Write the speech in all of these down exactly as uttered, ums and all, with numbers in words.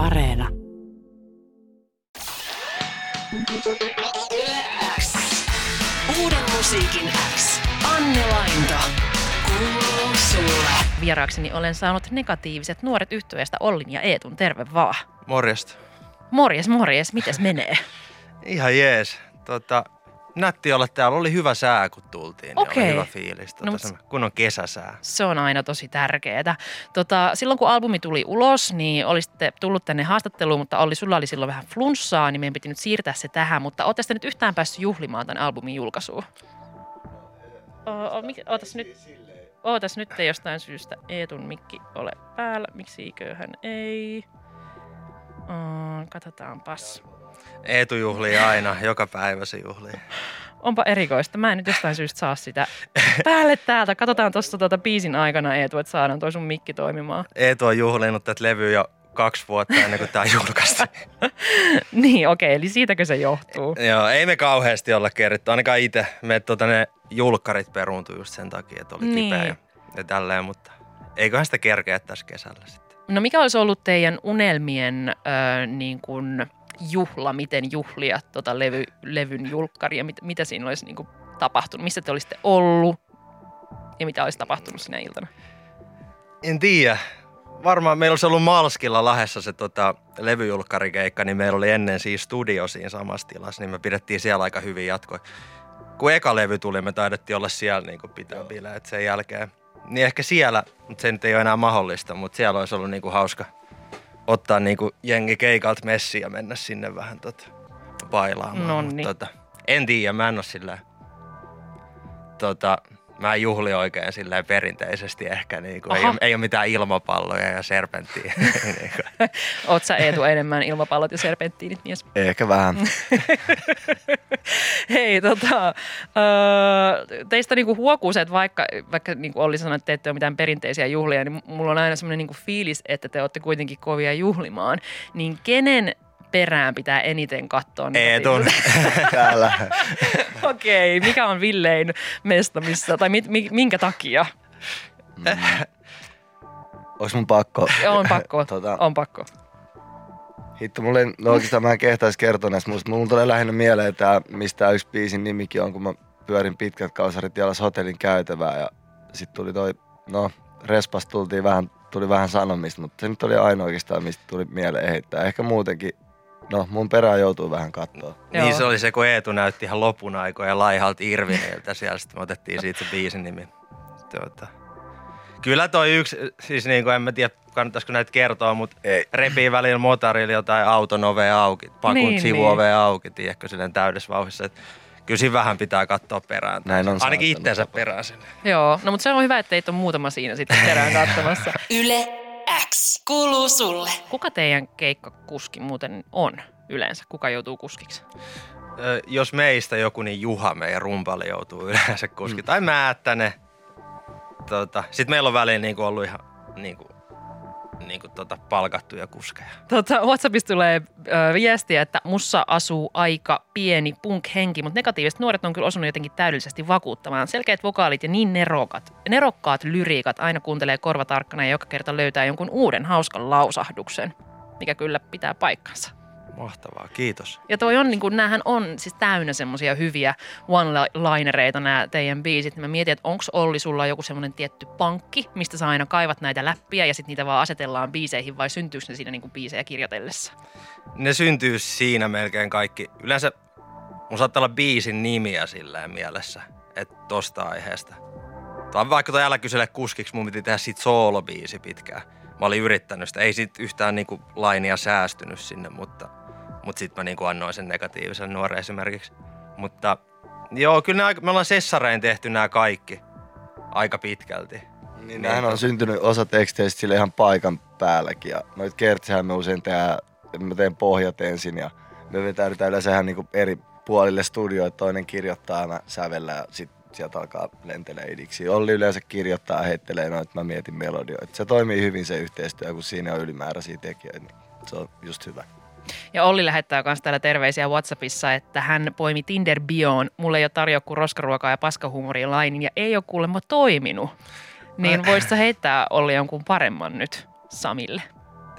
Yle Areena. Uuden musiikin X. Anne Lainto. Kuuluu sulle. Vieraakseni olen saanut Negatiiviset Nuoret -yhtyeestä Ollin ja Eetun. Terve vaan. Morjesta. Morjes, morjes. Mites menee? Ihan jees. Tota, nätti olla täällä. Oli hyvä sää, kun tultiin. Okei. Niin oli hyvä fiilis, tota, no, se, kun on kesäsää. Se on aina tosi tärkeää. Tota, silloin, kun albumi tuli ulos, niin olisitte tullut tänne haastatteluun, mutta Olli, sulla oli silloin vähän flunssaa, niin meidän piti nyt siirtää se tähän. Mutta ootte sitä nyt yhtään päässyt juhlimaan tämän albumin julkaisuun? Ootas nyt, ootas nyt jostain syystä Eetun mikki ole päällä. Miksiköhän ei... Mm, katsotaanpas. Eetu juhlii aina, joka päivä se juhlii. Onpa erikoista. Mä en nyt jostain syystä saa sitä päälle täältä. Katsotaan tuossa tuota biisin aikana, Eetu, että saadaan toi sun mikki toimimaan. Eetu on juhlinut tätä levyä jo kaksi vuotta ennen kuin tää julkaistiin. Niin, okei. Okay, eli siitäkö se johtuu? Joo, ei me kauheasti olla kerritty. Ainakaan itse. Me tuota, ne julkkarit peruuntui just sen takia, että oli niin kipeä ja, ja tälleen, mutta eiköhän sitä kerkeä tässä kesällä sitten. No mikä olisi ollut teidän unelmien äh, niin kuin juhla, miten juhlia tota levy, levyn julkkaria, mit, mitä siinä olisi niin kuin tapahtunut, missä te olisitte ollut ja mitä olisi tapahtunut sinä iltana? En tiedä. Varmaan meillä olisi ollut Malskilla Lahdessa se tota, levyjulkkarikeikka, niin meillä oli ennen siis studio siinä samassa tilassa, niin me pidettiin siellä aika hyvin jatkoa. Kun eka levy tuli, me taidettiin olla siellä niin kuin pitää bileet sen jälkeen. Niin ehkä siellä, mutta se nyt ei ole enää mahdollista, mutta siellä olisi ollut niinku hauska ottaa niinku jengi keikalta messi ja mennä sinne vähän tota bailaamaan. No niin. Tota, en tiedä, mä en ole silleen, tota, mä en juhli oikein silleen perinteisesti ehkä, niinku, ei, ei ole mitään ilmapalloja ja serpenttiä. Oot sä Eetu enemmän ilmapallot ja serpenttiinit mies? Ehkä vähän. Hei, tota, teistä niinku huokuu se, että vaikka, vaikka niin kuin Olli sanoi, että te ette ole mitään perinteisiä juhlia, niin mulla on aina semmoinen niinku fiilis, että te olette kuitenkin kovia juhlimaan. Niin kenen perään pitää eniten katsoa? Eetun. Täällä. Okei, okay, mikä on villein mesta missä, tai mit, minkä takia? Mm. Ois mun pakko? On pakko, tota, on pakko. Hitto, mulla ei, no oikeastaan mä en kehtais kertoa näistä, mutta mulla tulee lähinnä mieleen tää, mistä yksi biisin nimikin on, kun mä pyörin pitkät kausarit jalas hotellin käytävää ja sit tuli toi, no respas tultiin vähän, tuli vähän sanomista, mutta se nyt oli ainoa oikeastaan, mistä tuli mieleen heittää. Ehkä muutenkin. No, mun perään joutuu vähän katsoa. Joo. Niin se oli se, kun Eetu näytti ihan lopun aikoja laihalta Irviniltä siellä. Sitten me otettiin siitä se biisin nimi. Tuota. Kyllä toi yksi, siis niin kuin en mä tiedä, kannattaisiko näitä kertoa, mutta ei. Repii välillä motorilla jotain auton ovea auki, pakun niin, sivuovea niin auki, tiedätkö, silleen täydessä vauhissa. Kyllä siinä vähän pitää katsoa perään. Näin on. Ainakin itsensä perään sinne. Joo, no mutta se on hyvä, että teitä on muutama siinä sitten perään katsomassa. Yle X kuuluu sulle. Kuka teidän keikkakuski muuten on yleensä? Kuka joutuu kuskiksi? Ö, jos meistä joku, niin Juha meidän rumpali joutuu yleensä kuskiksi. Mm. Tai Määttäne. Tota. Sitten meillä on väliin niinku ollut ihan niinku, niinku tota palkattuja kuskeja. Tota, WhatsAppissa tulee ö, viestiä, että mussa asuu aika pieni punk-henki, mutta Negatiiviset Nuoret on kyllä osunut jotenkin täydellisesti vakuuttamaan. Selkeät vokaalit ja niin nerokat, nerokkaat lyriikat aina kuuntelee korvatarkkana ja joka kerta löytää jonkun uuden hauskan lausahduksen, mikä kyllä pitää paikkansa. Mahtavaa, kiitos. Ja toi on, niin kuin, näähän on siis täynnä semmoisia hyviä one-linereita nämä teidän biisit. Mä mietin, että onko Olli sulla joku semmoinen tietty pankki, mistä sä aina kaivat näitä läppiä ja sitten niitä vaan asetellaan biiseihin, vai syntyykö ne siinä niin kuin biisejä kirjoitellessa? Ne syntyy siinä melkein kaikki. Yleensä mun saattaa olla biisin nimiä silleen mielessä, että tosta aiheesta. Tämä, vaikka toi Älä kysele kuskiksi, mun piti tehdä siitä soolobiisi pitkään. Mä olin yrittänyt sitä. Ei siitä yhtään niin kuin lainia säästynyt sinne, mutta... Mutta sitten mä niinku annoin sen Negatiivisen Nuoren esimerkiksi. Mutta joo, kyllä nää, me ollaan sessareen tehty nämä kaikki aika pitkälti. Niin nämähän on syntynyt osa teksteistä sille ihan paikan päälläkin. Ja noit kertsihän me usein tehdään, mä teen pohjat ensin ja me vetäydytään yleensä ihan niinku eri puolille studioon. Toinen kirjoittaa, mä sävellään ja sit sieltä alkaa lentelee idiksi. Olli yleensä kirjoittaa ja heittelee noita, mä mietin melodioita. Se toimii hyvin se yhteistyö, kun siinä on ylimääräisiä tekijöitä, niin se on just hyvä. Ja Olli lähettää myös täällä terveisiä WhatsAppissa, että hän poimi Tinder-bioon. Mulle ei ole tarjoa kuin roskaruokaa ja paskahuumoria lainin ja ei ole kuulemma toiminut. Niin voisitko heittää Olli jonkun paremman nyt Samille?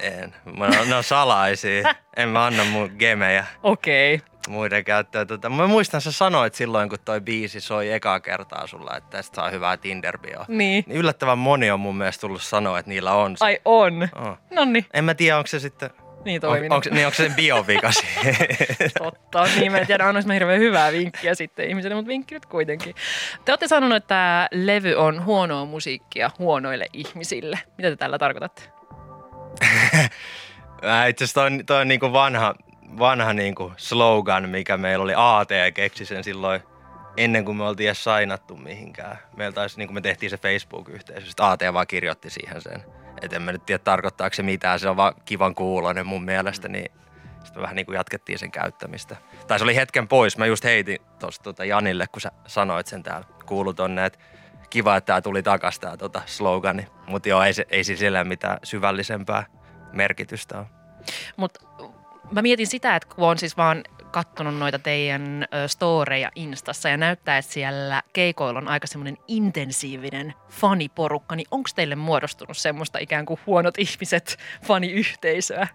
En. Ne on salaisia. En mä anna mun gemejä. Okei. Okay. Muiden käyttöön. Tota, mä muistan, sä sanoit silloin, kun toi biisi soi ekaa kertaa sulla, että tästä saa hyvää Tinder-bioa. Niin. Niin yllättävän moni on mun mielestä tullut sanoa, että niillä on se. Ai on? Oh. Nonni. En mä tiedä, onko se sitten... Niin toiminut. On, onko, niin onko se sen biovikasi? Totta. Niin mä en tiedä, annois mä hirveän hyvää vinkkiä sitten ihmiselle, mutta vinkki nyt kuitenkin. Te olette sanonut, että tämä levy on huonoa musiikkia huonoille ihmisille. Mitä te tällä tarkoitatte? Itse asiassa toi on, toi on niinku vanha... vanha niinku slogan, mikä meillä oli. A T keksi sen silloin ennen kuin me oltiin edes sainattu mihinkään. Meillä taisi, niin kuin me tehtiin se Facebook-yhteisö, sitten A T vaan kirjoitti siihen sen. Et en mä nyt tiedä, tarkoittaako se mitään, se on vaan kivan kuuloinen mun mielestä, niin sitten vähän niin kuin jatkettiin sen käyttämistä. Tai se oli hetken pois, mä just heitin tuosta tuota Janille, kun sä sanoit sen täällä, kuulu tonne, että kiva, että tää tuli takas tää tota slogani. Mut joo, ei, ei sillä mitään syvällisempää merkitystä ole. Mut mä mietin sitä, että kun on siis vaan kattonut noita teidän storeja Instassa ja näyttää, että siellä keikoilla on aika semmoinen intensiivinen faniporukka, niin onko teille muodostunut semmoista ikään kuin huonot ihmiset faniyhteisöä?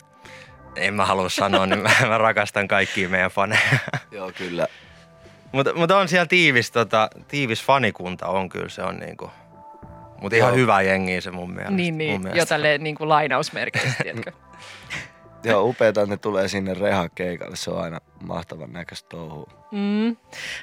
En mä halua sanoa, niin mä, mä rakastan kaikkia meidän faneja. Joo, kyllä. Mutta mut on siellä tiivis, tota, tiivis fanikunta on kyllä, se on niinku... Mutta ihan hyvä jengi se mun mielestä. Niin, niin. Mielestä. Jo tälleen niinku lainausmerkeissä, tiedätkö? Joo, upeeta, että ne tulee sinne rehakeikalle. Se on aina mahtavan näköistä touhua. Mm.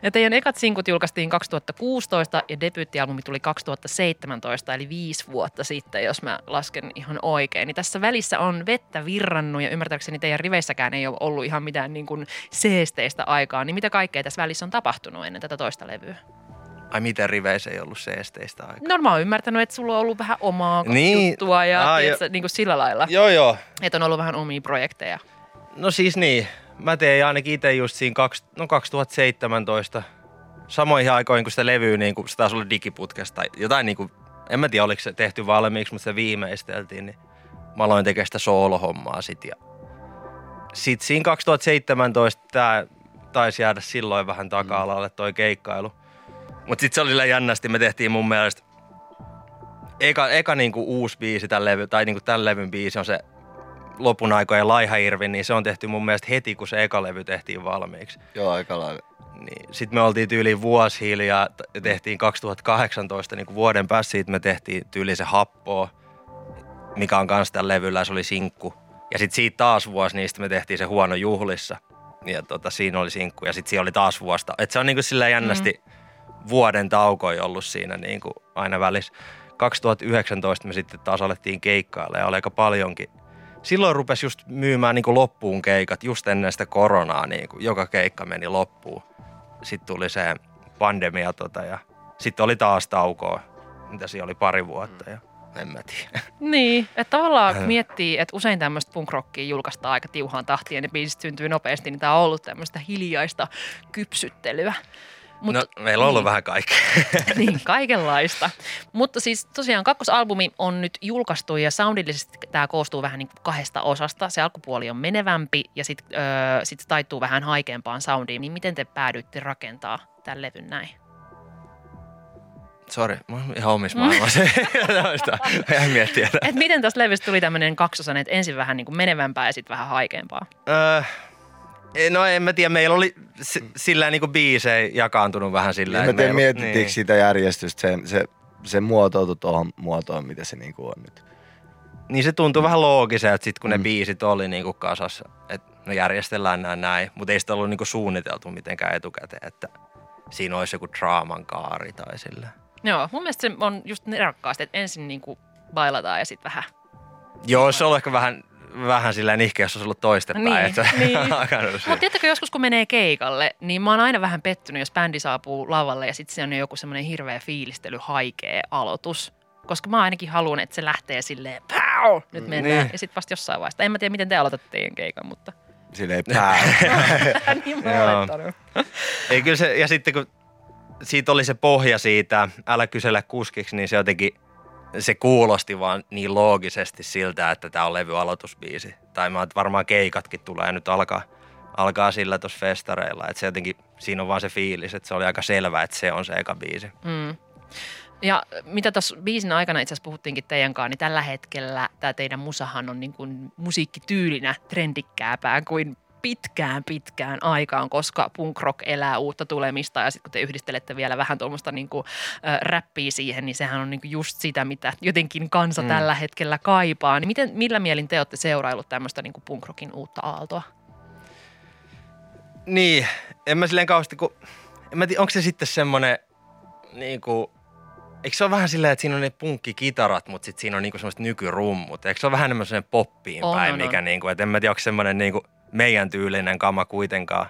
Ja teidän ekat sinkut julkaistiin kaksituhattakuusitoista ja debyyttialbumi tuli kaksituhattaseitsemäntoista, eli viisi vuotta sitten, jos mä lasken ihan oikein. Niin tässä välissä on vettä virrannut ja ymmärtääkseni teidän riveissäkään ei ole ollut ihan mitään niin kuin seesteistä aikaa. Niin mitä kaikkea tässä välissä on tapahtunut ennen tätä toista levyä? Ai mitä riveissä ei ollut seesteistä aikaa? No mä oon ymmärtänyt, että sulla on ollut vähän omaa niin, juttua ja tiedätkö, niin kuin sillä lailla. Joo, joo. Että on ollut vähän omia projekteja. No siis niin. Mä tein ainakin itse just siinä kaks, no kaksituhattaseitsemäntoista samoihin aikoihin, kun sitä levyä, niin kun se taas oli digiputkesta. Jotain niin kuin, en mä tiedä oliko se tehty valmiiksi, mutta se viimeisteltiin. Niin mä aloin tekemään sitä soolo-hommaa sit. Ja sit siinä kaksituhattaseitsemäntoista tää taisi jäädä silloin vähän taka-alalle toi keikkailu. Mut sit se oli sillä jännästi, me tehtiin mun mielestä eka, eka niinku uusi biisi tän levy, tai niinku tän levyn biisi on se lopun aikojen Laihahirvi, niin se on tehty mun mielestä heti, kun se eka levy tehtiin valmiiksi. Joo, aika lailla. Niin, sit me oltiin tyyliin vuosi hiljaa, tehtiin kaksituhattakahdeksantoista, niinku vuoden päästä siitä me tehtiin tyyliin se Happoa, mikä on kans tän levyllä, se oli sinkku. Ja sit siitä taas vuosi, niin sit me tehtiin se Huono juhlissa, ja tota siinä oli sinkku, ja sit siinä oli taas vuosta. Et se on niinku sillä jännästi... Mm. Vuoden tauko ei ollut siinä niin kuin aina välissä. kaksituhattayhdeksäntoista me sitten taas alettiin keikkailla ja oli aika paljonkin. Silloin rupesi just myymään niin kuin loppuun keikat, just ennen sitä koronaa. Niin kuin joka keikka meni loppuun. Sitten tuli se pandemia tota, ja sitten oli taas taukoa, mitä siinä oli pari vuotta ja en mä tiedä. Niin, että tavallaan kun miettii, että usein tämmöistä punkrockia julkaistaan aika tiuhaan tahtiin ja ne biisit syntyy nopeasti, niin tämä on ollut tämmöistä hiljaista kypsyttelyä. Mut, no, meillä on ollut niin, vähän kaikkea. Niin, kaikenlaista. Mutta siis tosiaan kakkosalbumi on nyt julkaistu ja soundillisesti tämä koostuu vähän niin kuin kahdesta osasta. Se alkupuoli on menevämpi ja sitten öö, sit se taittuu vähän haikeampaan soundiin. Niin miten te päädyitte rakentaa tämän levyn näin? Sori, mä oon ihan omissa maailmassa. Et miten tässä levystä tuli tämmöinen kaksosainen, että ensin vähän niin kuin menevämpää ja sitten vähän haikeampaa? Öö... No en mä tiedä, meillä oli sillä niinku biisejä jakaantunut vähän sillä. Niin, mä tein mietittiinkö niin. Sitä järjestystä, se, se, se muotoutui tuohon muotoon, mitä se niinku on nyt. Niin se tuntui mm. vähän loogiselta sit kun mm. ne biisit oli niinku kasassa, että no järjestellään nämä näin, mutta ei sitä ollut niinku suunniteltu mitenkään etukäteen, että siinä olisi joku draaman kaari tai sillä. Joo, mun mielestä se on just nerokkaasti, että ensin niinku bailataan ja sitten vähän. Joo, se on ehkä vähän... Vähän silleen ihkeä, jos olisi ollut toistepäin. Niin, niin. Mutta tiedättekö, joskus kun menee keikalle, niin mä oon aina vähän pettynyt, jos bändi saapuu lavalle ja sitten se on joku semmoinen hirveä fiilistely, haikea aloitus. Koska mä ainakin haluan, että se lähtee silleen, päu, nyt mennään. Niin. Ja sitten vasta jossain vaiheessa. En mä tiedä, miten te aloitatte teidän keikan, mutta... Silleen, päu. Niin mä oon laittanut. Ei, kyllä se, ja sitten kun siitä oli se pohja siitä, älä kysellä kuskiksi, niin se jotenkin... Se kuulosti vaan niin loogisesti siltä, että tämä on levyaloitusbiisi. Tai mä varmaan keikatkin tulee nyt alkaa, alkaa sillä tuossa festareilla. Että se jotenkin, siinä on vaan se fiilis, että se oli aika selvää, että se on se eka biisi. Mm. Ja mitä tuossa biisin aikana itse asiassa puhuttiinkin teidän kanssa, niin tällä hetkellä tämä teidän musahan on niin kuin musiikkityylinä trendikkäämpään kuin pitkään pitkään aikaan, koska punk rock elää uutta tulemista ja sitten kun te yhdistelette vielä vähän tuommoista niin kuin äh, räppiä siihen, niin sehän on niin kuin just sitä, mitä jotenkin kansa mm. tällä hetkellä kaipaa. Niin miten, millä mielin te olette seuraillut tämmöistä niin kuin punk rockin uutta aaltoa? Niin, en mä silleen kauheasti, kun en mä tiedä, onko se sitten semmoinen niin kuin, eikö se ole vähän silleen, että siinä on ne punkkikitarat, mutta sitten siinä on niinku semmoiset nykyrummut. Eikö se ole vähän enemmän semmoinen poppiin päin, on, mikä on. Niinku, että en mä tiedä, onko semmoinen niinku meidän tyylinen kama kuitenkaan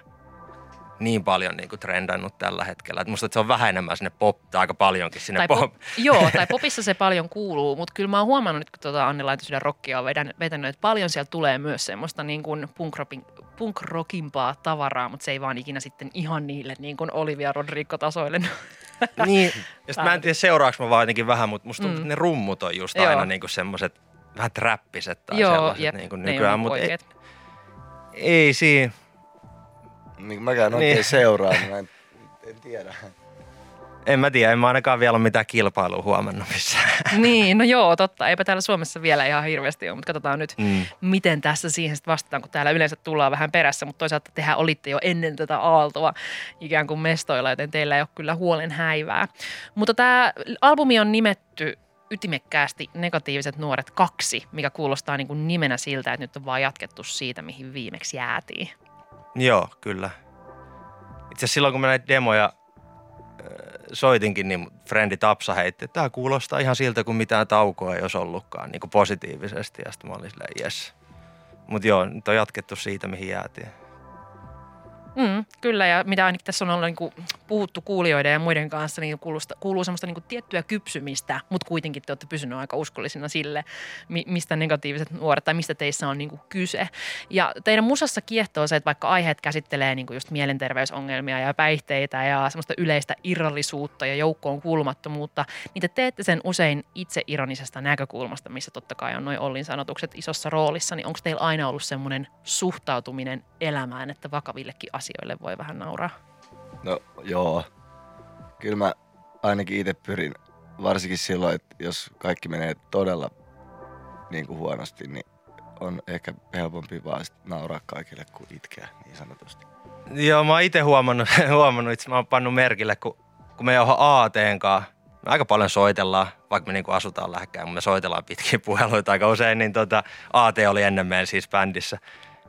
niin paljon niinku trendannut tällä hetkellä. Et musta, että se on vähän enemmän sinne pop, tai aika paljonkin sinne pop. pop. Joo, tai popissa se paljon kuuluu, mutta kyllä mä oon huomannut, että kun tuota Anne Lainto sydän rockia on vetänyt, että paljon siellä tulee myös semmoista niin kuin punk-rockimpaa tavaraa, mutta se ei vaan ikinä sitten ihan niille niin kuin Olivia Rodrigo-tasoille. Niin, ja sit mä en tiedä seuraavaksi mä vaan jotenkin vähän, mutta musta tuntuu, mm. että ne rummut on just aina joo. niinku semmoset vähän trappiset tai joo, sellaiset jep, niinku nykyään, mutta ei, ei siinä. Niin mäkään niin. oikein seuraa, mä en, en tiedä. En mä tiedä, en mä ainakaan vielä ole mitään kilpailua huomannut missään. Niin, no joo, totta. Eipä täällä Suomessa vielä ihan hirveästi ole, mutta katsotaan nyt, mm. miten tässä siihen sitten vastataan, kun täällä yleensä tullaan vähän perässä, mutta toisaalta tehän olitte jo ennen tätä aaltoa ikään kuin mestoilla, joten teillä ei ole kyllä huolen häivää. Mutta tämä albumi on nimetty ytimekkäästi Negatiiviset nuoret kaksi, mikä kuulostaa niin kuin nimenä siltä, että nyt on vaan jatkettu siitä, mihin viimeksi jäätiin. Joo, kyllä. Itse asiassa silloin, kun mä näitä demoja soitinkin, niin frendi Tapsa heitti, että tämä kuulostaa ihan siltä, kuin mitään taukoa ei olisi ollutkaan, niin kuin positiivisesti. Ja sitten mä olin silleen, jes. Mutta joo, nyt on jatkettu siitä, mihin jäätiin. Mm, kyllä, ja mitä ainakin tässä on ollut niin kuin puhuttu kuulijoiden ja muiden kanssa, niin kuuluu semmoista niin kuin tiettyä kypsymistä, mutta kuitenkin te olette pysyneet aika uskollisina sille, mistä negatiiviset nuoret tai mistä teissä on niin kuin kyse. Ja teidän musassa kiehtoo se, että vaikka aiheet käsittelee niin kuin just mielenterveysongelmia ja päihteitä ja semmoista yleistä irrallisuutta ja joukkoon kuulumattomuutta, niin te teette sen usein itse ironisesta näkökulmasta, missä totta kai on noin Ollin sanotukset isossa roolissa, niin onko teillä aina ollut semmoinen suhtautuminen elämään, että vakavillekin asioille? Asioille voi vähän nauraa. No joo. Kyllä mä ainakin itse pyrin, varsinkin silloin, että jos kaikki menee todella niin kuin huonosti, niin on ehkä helpompi vaan nauraa kaikille kuin itkeä niin sanotusti. Joo, mä oon itse huomannut, huomannut itse mä oon pannut merkille, kun, kun me ei ole A T:n kanssa. Me aika paljon soitellaan, vaikka me niinku asutaan lähekkäin, mutta me soitellaan pitkiä puheluita aika usein, niin tota, A T oli ennen meidän siis bändissä,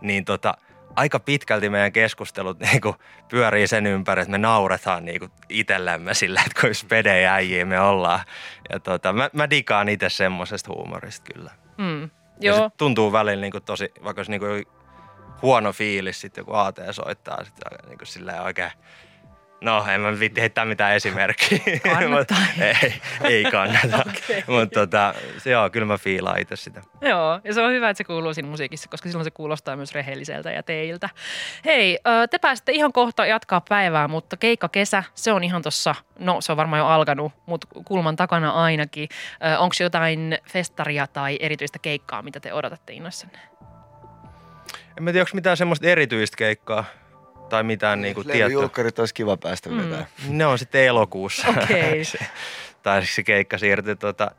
niin tota... Aika pitkälti meidän keskustelut niinku pyörii sen ympäri, että me nauretaan niinku itsellemme sillä, että kun spedejä äijiä me ollaan. Ja tota, mä, mä digaan itse semmoisesta huumorista kyllä. Mm, joo. Ja sit tuntuu välillä niinku tosi, vaikka olisi niinku huono fiilis, sit joku A T soittaa, sit niinku silleen oikein, no en mä viitti heittää mitään esimerkkiä. Kannattaa. ei, ei kannata. Okay. Mutta tota, joo, kyllä mä fiilaan itse sitä. Joo, ja se on hyvä, että se kuuluu siinä musiikissa, koska silloin se kuulostaa myös rehelliseltä ja teiltä. Hei, te pääsitte ihan kohta jatkaa päivää, mutta keikkakesä, se on ihan tossa, no se on varmaan jo alkanut, mutta kulman takana ainakin. Onko jotain festaria tai erityistä keikkaa, mitä te odotatte innoissanne? En mä tiedä, onko mitään semmoista erityistä keikkaa. Tai mitään niinku tiettyä. Levyjulkkarit olisi kiva päästä mm. vetämään. Ne on sitten elokuussa. Okei. Okay. Tai se keikka siirtyi. Tota,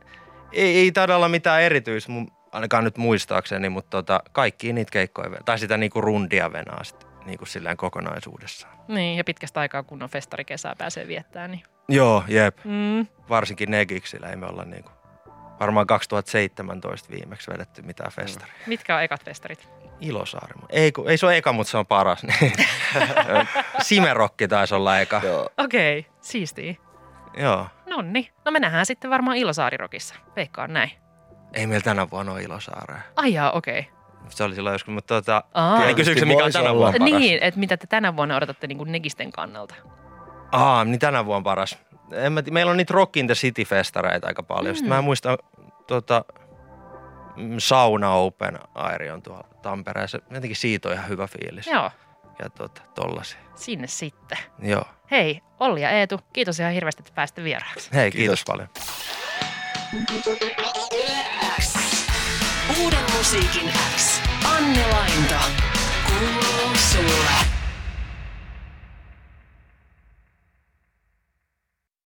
ei, ei taida olla mitään erityistä, ainakaan nyt muistaakseni, mutta tota, kaikki niitä keikkoja venää. Tai sitä niinku rundia venää sitten niinku sillään kokonaisuudessaan. Niin, ja pitkästä aikaa kun on festarikesää pääsee viettämään. Niin. Joo, jep. Mm. Varsinkin Negiksillä ei me olla niinku, varmaan kaksituhattaseitsemäntoista viimeksi vedetty mitään festaria. Mm. Mitkä on ekat festarit? Ilosaari. Ei, ku, ei se ole eka, mutta se on paras. Simerokki taisi olla eka. Okei, okay, siistii. Joo. Nonni. No me nähdään sitten varmaan Ilosaarirokissa. Veikkaan näin. Ei meillä tänä vuonna ole Ilosaareen. Ai jaa, okei. Okay. Se oli silloin joskus, mutta tuota, en kysyksä mikä on tänä vuonna paras. Niin, että mitä te tänä vuonna odotatte niin kuin negisten kannalta? Aa, niin tänä vuonna paras. En mä, meillä on niitä Rockin the City-festareita aika paljon. Mm. Sitten mä en muista, tuota... Sauna Open Air on tuolla Tampereessa. Jotenkin siitä on ihan hyvä fiilis. Joo. Ja tuota, tollasia. Sinne sitten. Joo. Hei, Olli ja Eetu, kiitos ihan hirveästi, että pääsitte vieraaksi. Hei, kiitos, kiitos paljon. Uuden musiikin X. Anne Lainto. Kuuluu sulle.